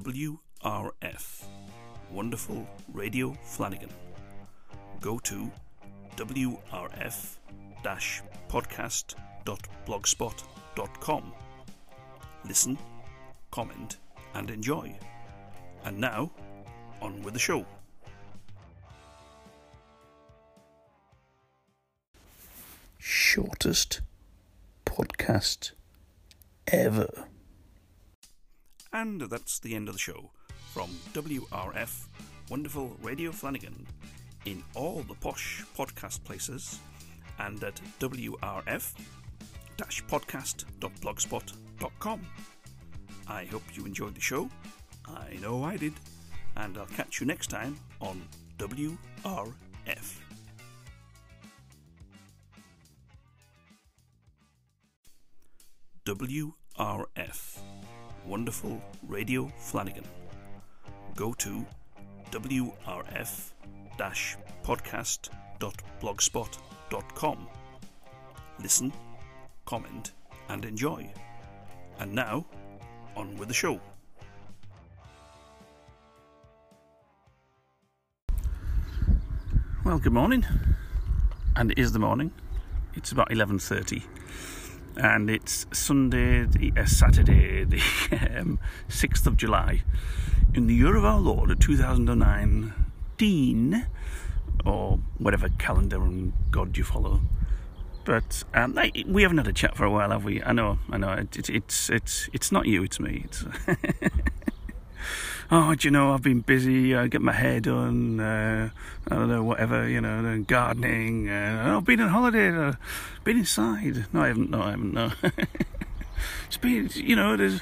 WRF, Wonderful Radio Flanagan. Go to wrf-podcast.blogspot.com. Listen, comment, and enjoy. And now, on with the show. Shortest podcast ever. And that's the end of the show from WRF, Wonderful Radio Flanagan, in all the posh podcast places and at wrf-podcast.blogspot.com. I hope you enjoyed the show. I know I did. And I'll catch you next time on WRF. WRF, Wonderful Radio Flanagan. Go to wrf-podcast.blogspot.com. Listen, comment, and enjoy. And now, on with the show. Well, good morning. And it is the morning. It's about 11:30. And it's Saturday, the 6th of July, in the year of our Lord, 2019, or whatever calendar and God you follow. But we haven't had a chat for a while, have we? I know. It's not you, it's me. It's oh, do you know, I've been busy, I get my hair done, I don't know, whatever, you know, gardening, I've been on holiday, been inside. No, I haven't, no. It's been, you know, there's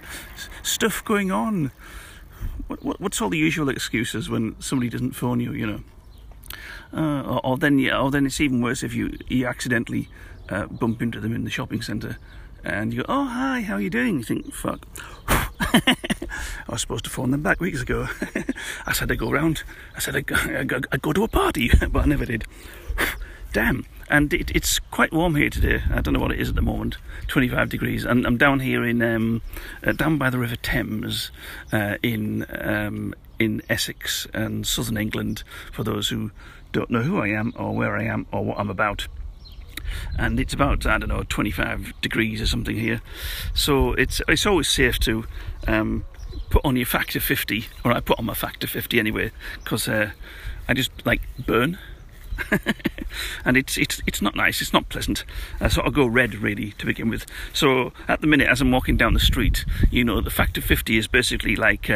stuff going on. What's all the usual excuses when somebody doesn't phone you, you know? Or then it's even worse if you accidentally bump into them in the shopping centre and you go, oh, hi, how are you doing? You think, fuck. I was supposed to phone them back weeks ago. I said I'd go round. I said I'd go to a party, but I never did. Damn. And it's quite warm here today. I don't know what it is at the moment. 25 degrees. And I'm down here in down by the River Thames in Essex and southern England, for those who don't know who I am or where I am or what I'm about. And it's about, I don't know, 25 degrees or something here, so it's always safe to put on your factor 50, or I put on my factor 50 anyway, because I just like burn, and it's not nice, it's not pleasant. I sort of go red really to begin with. So at the minute, as I'm walking down the street, you know, the factor 50 is basically like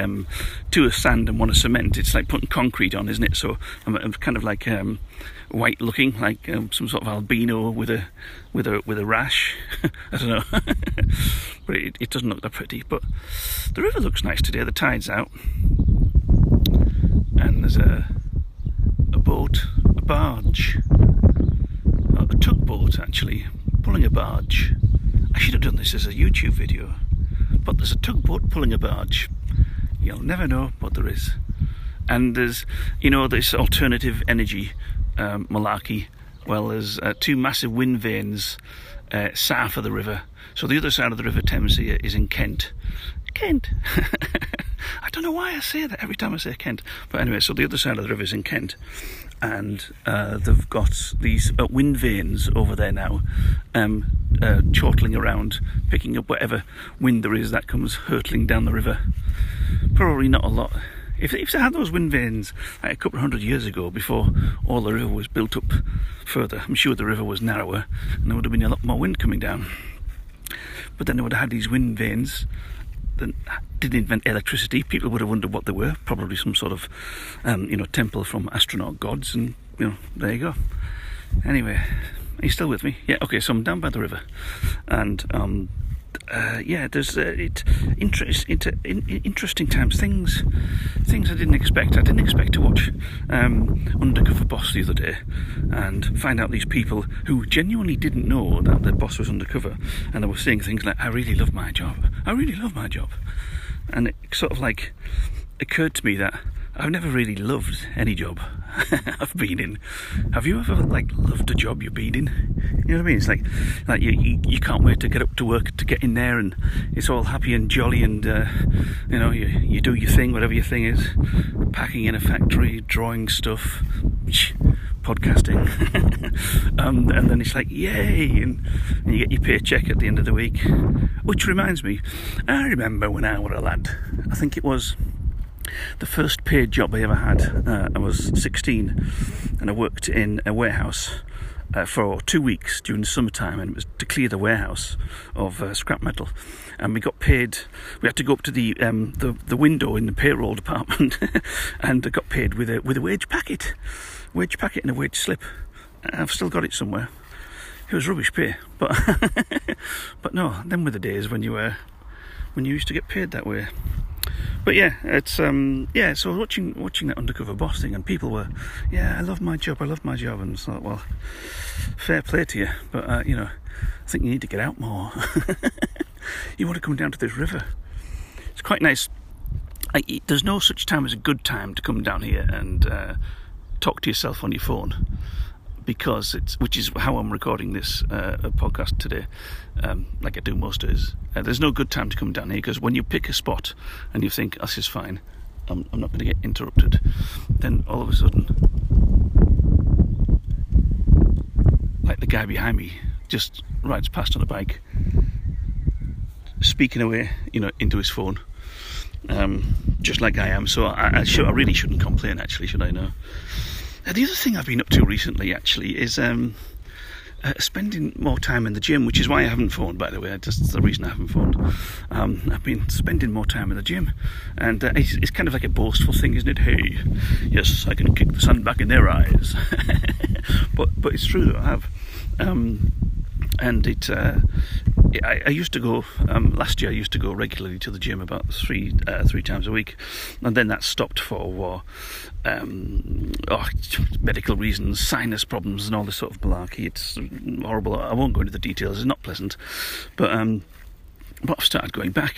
two of sand and one of cement. It's like putting concrete on, isn't it? So I'm kind of like white looking, like some sort of albino with a rash. I don't know, but it doesn't look that pretty. But the river looks nice today. The tide's out, and there's a boat. Barge, a tugboat actually, pulling a barge. I should have done this as a YouTube video, but there's a tugboat pulling a barge. You'll never know, but there is. And there's, you know, this alternative energy malarkey. Well, there's two massive wind vanes south of the river. So the other side of the River Thames here is in Kent. I don't know why I say that every time I say Kent, but anyway, so the other side of the river is in Kent, and they've got these wind vanes over there now, chortling around, picking up whatever wind there is that comes hurtling down the river. Probably not a lot. If they had those wind vanes like a couple of hundred years ago, before all the river was built up further, I'm sure the river was narrower and there would have been a lot more wind coming down. But then they would have had these wind vanes. That didn't invent electricity. People would have wondered what they were. Probably some sort of, you know, temple from astronaut gods. And you know, there you go. Anyway, are you still with me? Yeah. Okay. So I'm down by the river, and yeah, there's interesting times. Things I didn't expect. I didn't expect to watch Undercover Boss the other day and find out these people who genuinely didn't know that their boss was undercover, and they were saying things like, I really love my job. And it sort of like occurred to me that I've never really loved any job I've been in. Have you ever like loved a job you've been in? You know what I mean? It's like you can't wait to get up to work, to get in there, and it's all happy and jolly, and you know, you do your thing, whatever your thing is. Packing in a factory, drawing stuff, podcasting, and then it's like yay, and you get your paycheck at the end of the week. Which reminds me, I remember when I were a lad. I think it was the first paid job I ever had. I was 16 and I worked in a warehouse for 2 weeks during the summertime, and it was to clear the warehouse of scrap metal, and we got paid. We had to go up to the window in the payroll department and I got paid with a wage packet and a wage slip. I've still got it somewhere. It was rubbish pay, but but no, them were the days when you used to get paid that way. But yeah, it's yeah. So I was watching that Undercover Boss thing, and people were, yeah, I love my job, and it's like, well, fair play to you, but you know, I think you need to get out more. You want to come down to this river? It's quite nice. There's no such time as a good time to come down here and talk to yourself on your phone, because which is how I'm recording this podcast today, like I do most days. There's no good time to come down here, because when you pick a spot and you think, this is fine, I'm not going to get interrupted, then all of a sudden, like the guy behind me just rides past on a bike, speaking away, you know, into his phone, just like I am. So I really shouldn't complain, actually, should I? No. The other thing I've been up to recently, actually, is spending more time in the gym, which is why I haven't phoned, by the way. That's the reason I haven't phoned. I've been spending more time in the gym, and it's kind of like a boastful thing, isn't it? Hey, yes, I can kick the sun back in their eyes. but it's true, I have. And it, I used to go, last year I used to go regularly to the gym about three times a week, and then that stopped for medical reasons, sinus problems and all this sort of malarkey. It's horrible, I won't go into the details, it's not pleasant, but I've started going back.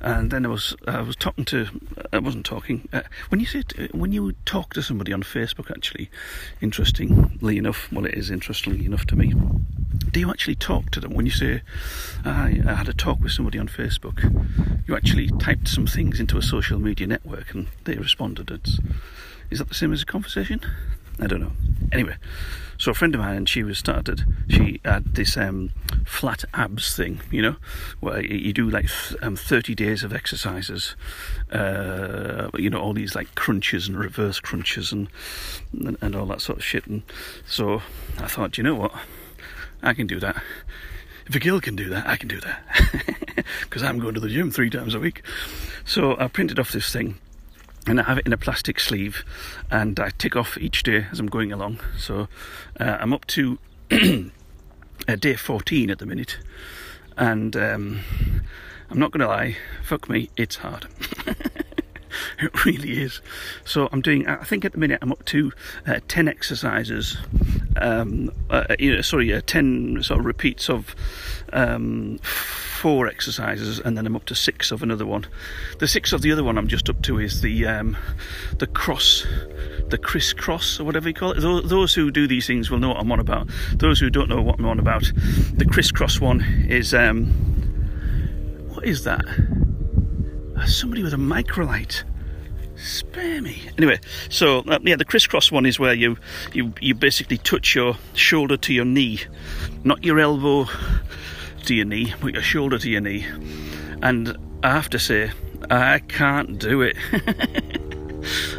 And then I was talking to, I wasn't talking, when you talk to somebody on Facebook, actually, interestingly enough, well, it is interestingly enough to me, do you actually talk to them? When you say, I had a talk with somebody on Facebook, you actually typed some things into a social media network and they responded. Is that the same as a conversation? I don't know. Anyway, so a friend of mine, she had this flat abs thing, you know, where you do like 30 days of exercises, you know, all these like crunches and reverse crunches and all that sort of shit. And so I thought, you know what, I can do that. If a girl can do that, I can do that, because I'm going to the gym 3 times a week. So I printed off this thing, and I have it in a plastic sleeve, and I tick off each day as I'm going along. So I'm up to day 14 at the minute, and I'm not going to lie, fuck me, it's hard. It really is. So I'm doing, I think at the minute I'm up to 10 exercises, 10 sort of repeats of 4 exercises, and then I'm up to 6 of another one. The 6 of the other one I'm just up to is the crisscross, or whatever you call it. Those who do these things will know what I'm on about. Those who don't know what I'm on about, the crisscross one is, what is that? Somebody with a microlight, spare me. Anyway, so yeah, the crisscross one is where you basically touch your shoulder to your knee, not your elbow to your knee, but your shoulder to your knee. And I have to say, I can't do it.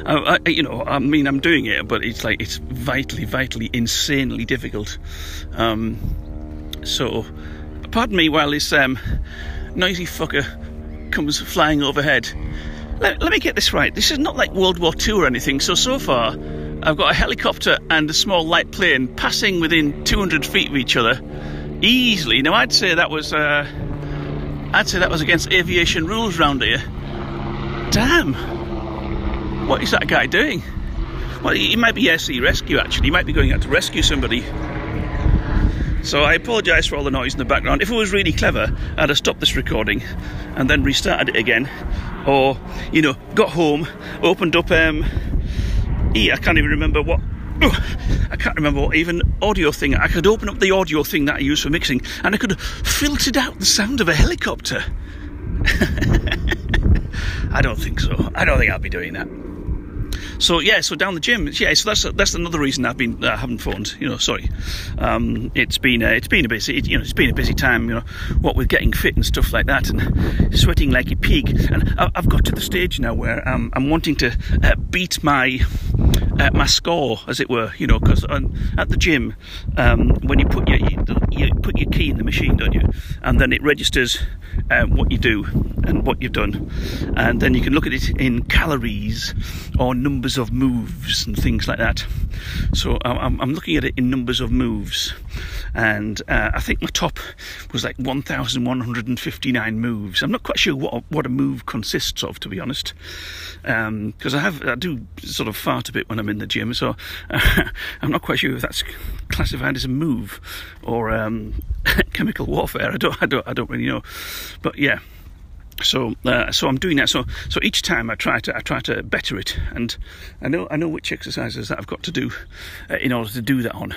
I'm doing it, but it's like it's vitally, insanely difficult. So, pardon me while this noisy fucker comes flying overhead. Let me get this right, this is not like World War II or anything, so far I've got a helicopter and a small light plane passing within 200 feet of each other easily. Now I'd say that was against aviation rules round here. Damn, what is that guy doing? Well, he might be SE rescue, actually. He might be going out to rescue somebody. So I apologise for all the noise in the background. If it was really clever, I'd have stopped this recording and then restarted it again or, you know, got home, opened up, I can't even remember what, I can't remember what even audio thing. I could open up the audio thing that I use for mixing and I could have filtered out the sound of a helicopter. I don't think so. I don't think I'll be doing that. So yeah, so down the gym, yeah. So that's another reason I haven't phoned. You know, sorry. It's been a busy, it's been a busy time. You know, what with getting fit and stuff like that, and sweating like a pig. And I've got to the stage now where I'm wanting to beat my score, as it were. You know, because at the gym, when you put your key in the machine, don't you? And then it registers what you do and what you've done, and then you can look at it in calories or numbers of moves and things like that. So I'm looking at it in numbers of moves, and I think my top was like 1,159 moves. I'm not quite sure what a move consists of, to be honest, because I do sort of fart a bit when I'm in the gym, so I'm not quite sure if that's classified as a move or chemical warfare. I don't really know, but yeah. So I'm doing that. So each time I try to better it, and I know which exercises that I've got to do in order to do that on.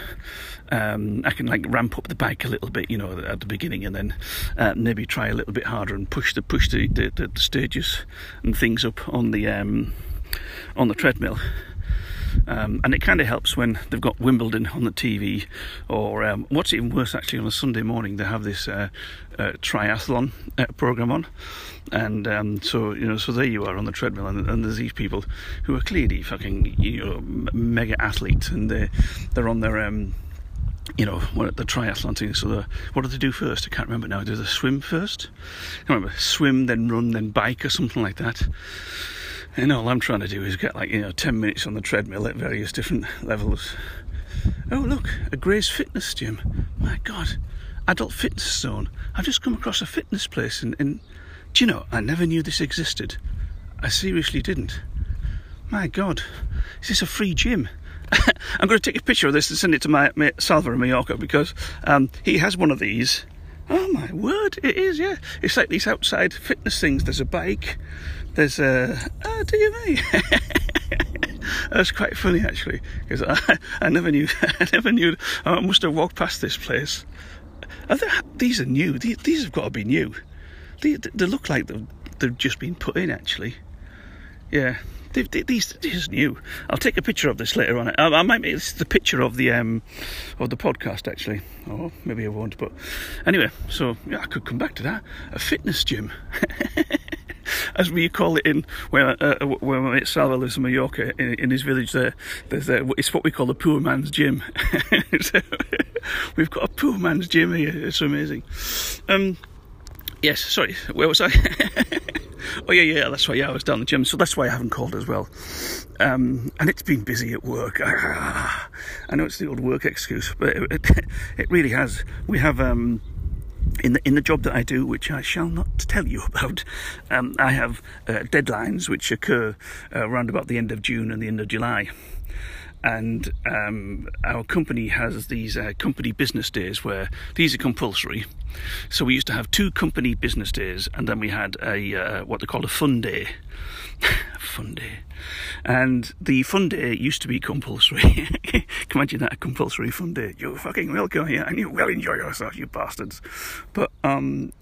I can like ramp up the bike a little bit, you know, at the beginning, and then maybe try a little bit harder and push the stages and things up on the treadmill. And it kind of helps when they've got Wimbledon on the TV, or what's even worse, actually, on a Sunday morning they have this triathlon program on, and so there you are on the treadmill, and there's these people who are clearly fucking mega athletes, and they're on their the triathlon thing. So what do they do first? I can't remember now. Do they swim first? I can't remember. Swim, then run, then bike, or something like that. And all I'm trying to do is get 10 minutes on the treadmill at various different levels. Oh look, a Gray's Fitness gym. My God, adult fitness zone. I've just come across a fitness place in do you know, I never knew this existed. I seriously didn't. My God, is this a free gym? I'm going to take a picture of this and send it to my mate Salva in Mallorca, because he has one of these. Oh my word, it is, yeah. It's like these outside fitness things. There's a bike, there's a... Oh, do you mean? That's quite funny, actually, because I never knew. I must have walked past this place. These are new. These have got to be new. They look like they've just been put in, actually. Yeah. This is new. I'll take a picture of this later on. I might make this the picture of the podcast, actually, or maybe I won't. But anyway, so yeah, I could come back to that. A fitness gym, as we call it in where my mate Salva lives in Mallorca, in his village. It's what we call the poor man's gym. So, we've got a poor man's gym here. It's amazing. Yes, sorry. Where was I? Oh yeah, that's why, I was down the gym, so that's why I haven't called as well. And it's been busy at work. I know it's the old work excuse, but it really has. We have in the job that I do, which I shall not tell you about, I have deadlines which occur around about the end of June and the end of July. And our company has these company business days where these are compulsory. So we used to have 2 company business days, and then we had a what they call a fun day. Fun day. And the fun day used to be compulsory. Imagine that, a compulsory fun day. You're fucking welcome here, and you will enjoy yourself, you bastards. But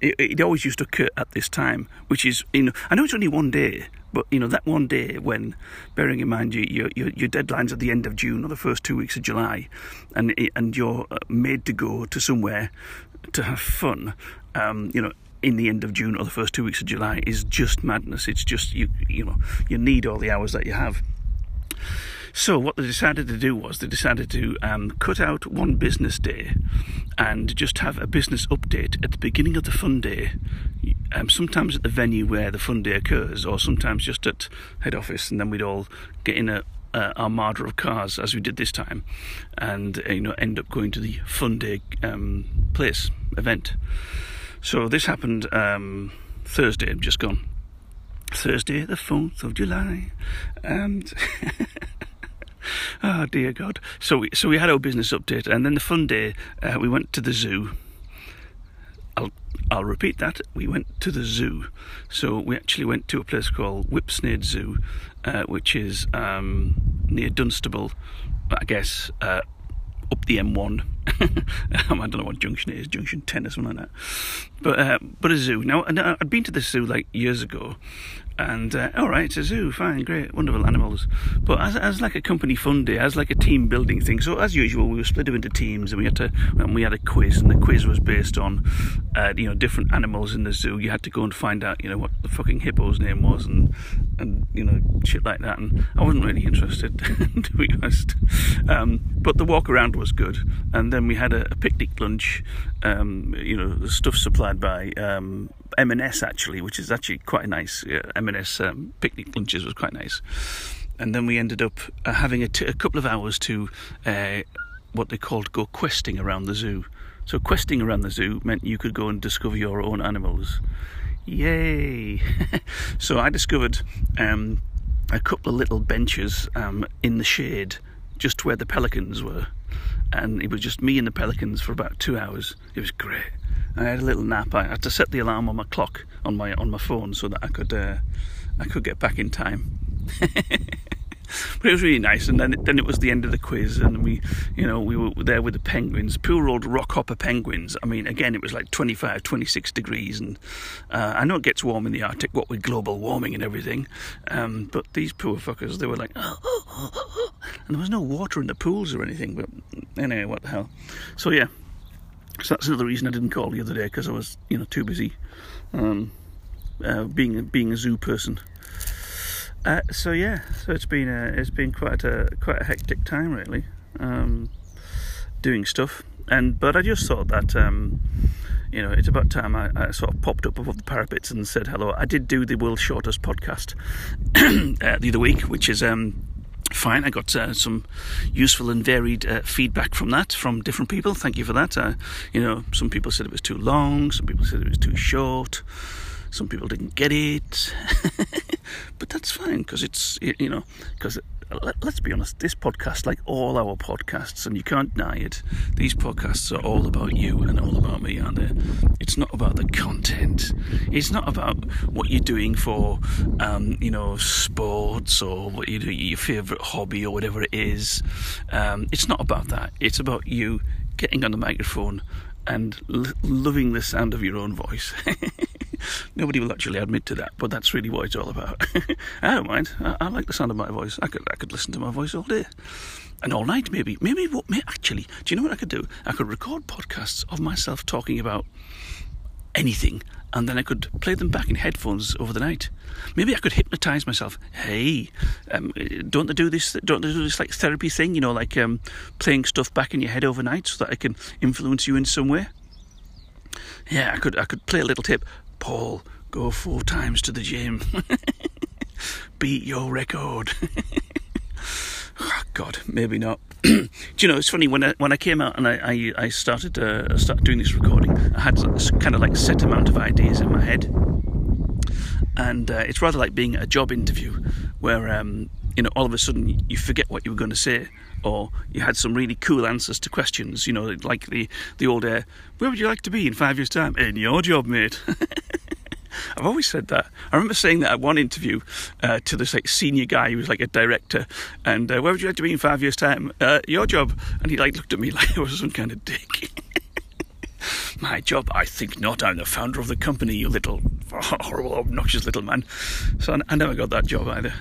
it always used to occur at this time, which is, I know it's only one day, but that one day when, bearing in mind your deadline's at the end of June or the first 2 weeks of July, and you're made to go to somewhere to have fun, in the end of June or the first 2 weeks of July is just madness. It's just, you need all the hours that you have. So what they decided to do was they decided to cut out one business day and just have a business update at the beginning of the fun day, sometimes at the venue where the fun day occurs, or sometimes just at head office, and then we'd all get in an armada of cars, as we did this time, and end up going to the fun day event. So this happened Thursday, just gone. Thursday the 4th of July, and... Oh dear God! So we had our business update, and then the fun day. We went to the zoo. I'll I'll repeat that, we went to the zoo. So we actually went to a place called Whipsnade Zoo, which is near Dunstable, I guess, up the M1. I don't know what junction it is, junction 10 or something like that. But a zoo. Now, I'd been to this zoo like years ago, and alright, it's a zoo, fine, great, wonderful animals. But as like a company fun day, as like a team building thing, so as usual we were split up into teams, and we had a quiz, and the quiz was based on you know, different animals in the zoo. You had to go and find out, you know, what the fucking hippo's name was, and you know, shit like that, and I wasn't really interested to be honest. But the walk around was good, and then we had a picnic lunch, you know, the stuff supplied by M&S actually, which is actually quite nice. M&S picnic lunches was quite nice. And then we ended up having a couple of hours to what they called go questing around the zoo. So questing around the zoo meant you could go and discover your own animals. Yay! So I discovered a couple of little benches in the shade just where the pelicans were. And it was just me and the pelicans for about 2 hours. It was great. I had a little nap. I had to set the alarm on my clock on my phone so that I could get back in time. But it was really nice. And then it was the end of the quiz, and we were there with the penguins, poor old rockhopper penguins. I mean, again, it was like 25, 26 degrees, and I know it gets warm in the Arctic, what with global warming and everything. But these poor fuckers, they were like, oh, oh, oh, oh. And there was no water in the pools or anything. But anyway, what the hell? So yeah. So that's another reason I didn't call the other day, because I was, you know, too busy being a zoo person. So yeah, so it's been quite a hectic time really, doing stuff. But I just thought that you know, it's about time I sort of popped up above the parapets and said hello. I did do the world's shortest podcast the other week, which is. Fine, I got some useful and varied feedback from that, from different people. Thank you for that. You know, some people said it was too long, some people said it was too short, some people didn't get it. But that's fine, because it's, you know, because let's be honest, this podcast, like all our podcasts, and you can't deny it, these podcasts are all about you and all about me, aren't they? It's not about the content. It's not about what you're doing for, you know, sports or what you do, your favourite hobby or whatever it is. It's not about that. It's about you getting on the microphone and loving the sound of your own voice. Nobody will actually admit to that, but that's really what it's all about. I don't mind. I like the sound of my voice. I could listen to my voice all day and all night, maybe. Actually, do you know what I could do? I could record podcasts of myself talking about anything, and then I could play them back in headphones over the night. Maybe I could hypnotise myself. Hey, don't they do this? Don't they do this like therapy thing? You know, like playing stuff back in your head overnight so that it can influence you in some way. Yeah, I could play a little tape. Paul, go 4 times to the gym. Beat your record. Oh, God, maybe not. Do you know, it's funny, when I came out and I started doing this recording, I had kind of like set amount of ideas in my head. And it's rather like being at a job interview where, you know, all of a sudden you forget what you were going to say, or you had some really cool answers to questions, you know, like the old, where would you like to be in 5 years' time? In your job, mate. I've always said that. I remember saying that at one interview to this like senior guy who was like a director, and where would you like to be in 5 years' time? Your job. And he like looked at me like I was some kind of dick. My job? I think not. I'm the founder of the company, you little horrible, obnoxious little man. So I never got that job either.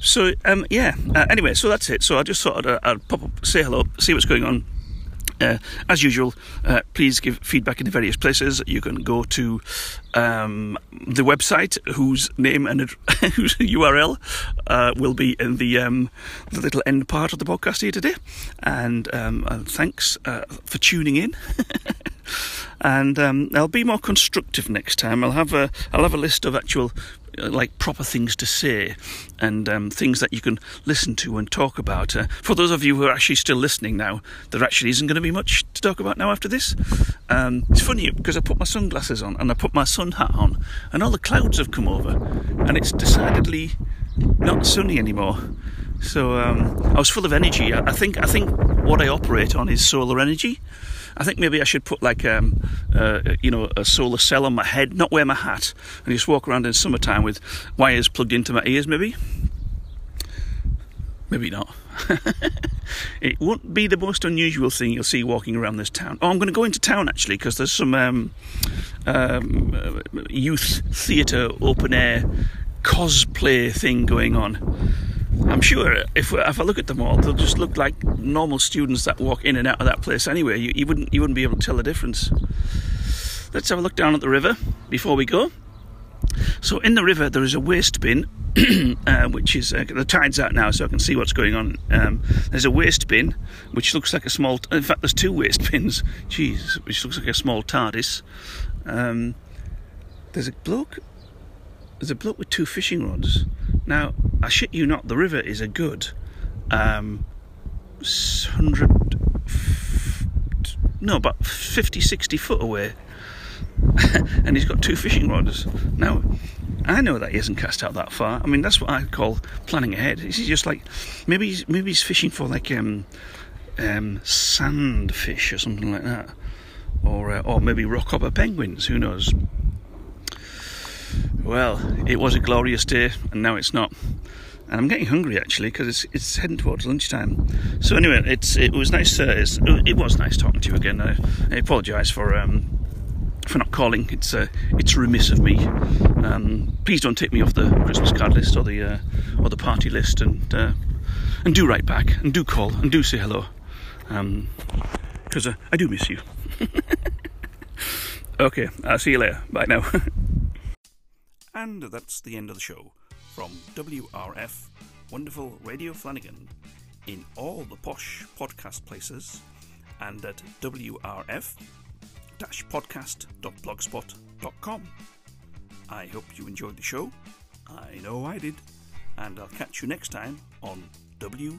So yeah. Anyway, so that's it. So I just thought I'd pop up, say hello, see what's going on. As usual, please give feedback in the various places. You can go to the website, whose name and whose URL will be in the little end part of the podcast here today. And thanks for tuning in. And I'll be more constructive next time. I'll have a list of actual like proper things to say, and things that you can listen to and talk about. For those of you who are actually still listening now, there actually isn't going to be much to talk about now after this. It's funny, because I put my sunglasses on and I put my sun hat on, and all the clouds have come over, and it's decidedly not sunny anymore. So I was full of energy. I think what I operate on is solar energy. I think maybe I should put like you know, a solar cell on my head, not wear my hat, and just walk around in summertime with wires plugged into my ears. Maybe not. It won't be the most unusual thing you'll see walking around this town. Oh, I'm going to go into town actually, because there's some youth theatre open air cosplay thing going on. I'm sure if I look at them all, they'll just look like normal students that walk in and out of that place anyway. You wouldn't be able to tell the difference. Let's have a look down at the river before we go. So in the river there is a waste bin, which is the tide's out now, so I can see what's going on. There's a waste bin which looks like a small. In fact, there's two waste bins. Jeez, which looks like a small TARDIS. There's a bloke with two fishing rods. Now, I shit you not, the river is a good about 50, 60 foot away. And he's got two fishing rods. Now, I know that he hasn't cast out that far. I mean, that's what I call planning ahead. He's just like, maybe he's fishing for like sand fish or something like that. Or maybe rockhopper penguins, who knows? Well, it was a glorious day, and now it's not. And I'm getting hungry actually, because it's heading towards lunchtime. So anyway, it was nice. It was nice talking to you again. I apologise for not calling. It's remiss of me. Please don't take me off the Christmas card list or the party list, and do write back, and do call, and do say hello, because I do miss you. Okay, I'll see you later. Bye now. And that's the end of the show from WRF, Wonderful Radio Flanagan, in all the posh podcast places and at wrf-podcast.blogspot.com. I hope you enjoyed the show. I know I did. And I'll catch you next time on WRF.